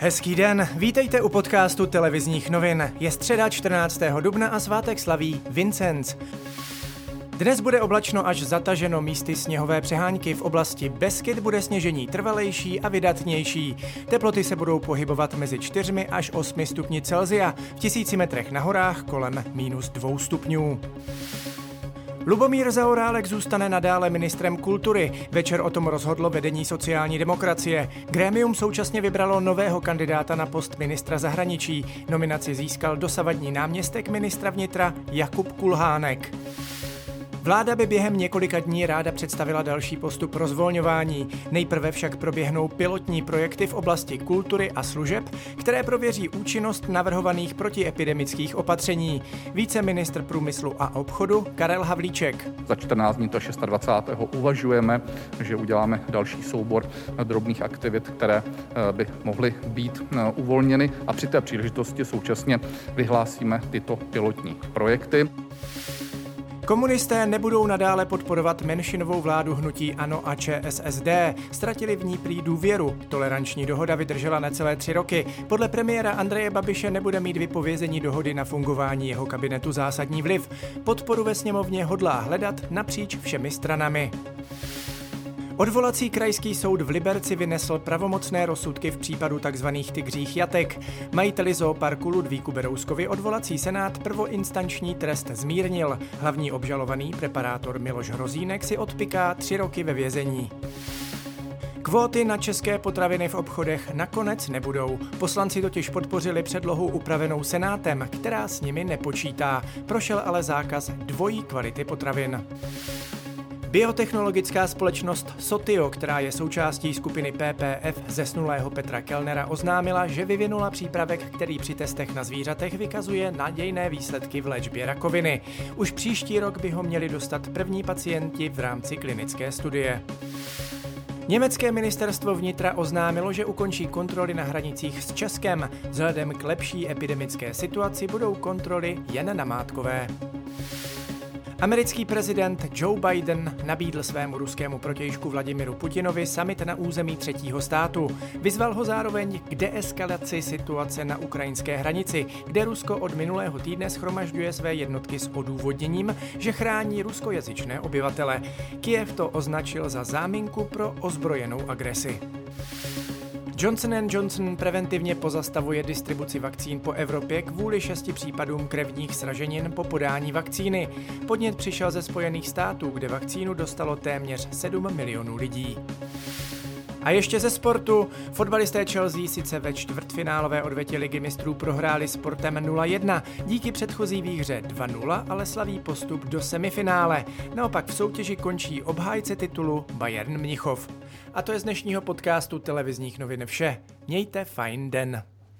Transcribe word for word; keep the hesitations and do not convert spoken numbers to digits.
Hezký den, vítejte u podcastu televizních novin. Je středa čtrnáctého dubna a svátek slaví Vincenc. Dnes bude oblačno až zataženo, místy sněhové přehánky. V oblasti Beskyt bude sněžení trvalejší a vydatnější. Teploty se budou pohybovat mezi čtyřmi až osmi stupni Celsia, v tisíci metrech na horách kolem minus dvou stupňů. Lubomír Zaorálek zůstane nadále ministrem kultury. Večer o tom rozhodlo vedení sociální demokracie. Grémium současně vybralo nového kandidáta na post ministra zahraničí. Nominaci získal dosavadní náměstek ministra vnitra Jakub Kulhánek. Vláda by během několika dní ráda představila další postup rozvolňování. Nejprve však proběhnou pilotní projekty v oblasti kultury a služeb, které prověří účinnost navrhovaných protiepidemických opatření. Viceministr průmyslu a obchodu Karel Havlíček. Za čtrnáct dní, to dvacátého šestého uvažujeme, že uděláme další soubor drobných aktivit, které by mohly být uvolněny, a při té příležitosti současně vyhlásíme tyto pilotní projekty. Komunisté nebudou nadále podporovat menšinovou vládu hnutí ANO a ČSSD. Ztratili v ní prý důvěru. Toleranční dohoda vydržela necelé tři roky. Podle premiéra Andreje Babiše nebude mít vypovězení dohody na fungování jeho kabinetu zásadní vliv. Podporu ve sněmovně hodlá hledat napříč všemi stranami. Odvolací krajský soud v Liberci vynesl pravomocné rozsudky v případu tzv. Tygřích jatek. Majiteli zooparku Ludvíku Berouskovi odvolací senát prvoinstanční trest zmírnil. Hlavní obžalovaný, preparátor Miloš Hrozínek, si odpiká tři roky ve vězení. Kvóty na české potraviny v obchodech nakonec nebudou. Poslanci totiž podpořili předlohu upravenou senátem, která s nimi nepočítá. Prošel ale zákaz dvojí kvality potravin. Biotechnologická společnost SOTIO, která je součástí skupiny P P F zesnulého Petra Kellnera, oznámila, že vyvinula přípravek, který při testech na zvířatech vykazuje nadějné výsledky v léčbě rakoviny. Už příští rok by ho měli dostat první pacienti v rámci klinické studie. Německé ministerstvo vnitra oznámilo, že ukončí kontroly na hranicích s Českem. Vzhledem k lepší epidemické situaci budou kontroly jen namátkové. Americký prezident Joe Biden nabídl svému ruskému protějšku Vladimiru Putinovi summit na území třetího státu. Vyzval ho zároveň k deeskalaci situace na ukrajinské hranici, kde Rusko od minulého týdne shromažďuje své jednotky s odůvodněním, že chrání ruskojazyčné obyvatele. Kyjev to označil za záminku pro ozbrojenou agresi. Johnson and Johnson preventivně pozastavuje distribuci vakcín po Evropě kvůli šesti případům krevních sraženin po podání vakcíny. Podnět přišel ze Spojených států, kde vakcínu dostalo téměř sedm milionů lidí. A ještě ze sportu. Fotbalisté Chelsea sice ve čtvrtfinálové odvětě ligy mistrů prohráli Sportem nula jedna. Díky předchozí výhře dva nula, ale slaví postup do semifinále. Naopak v soutěži končí obhájce titulu Bayern Mnichov. A to je z dnešního podcastu televizních novin vše. Mějte fajn den.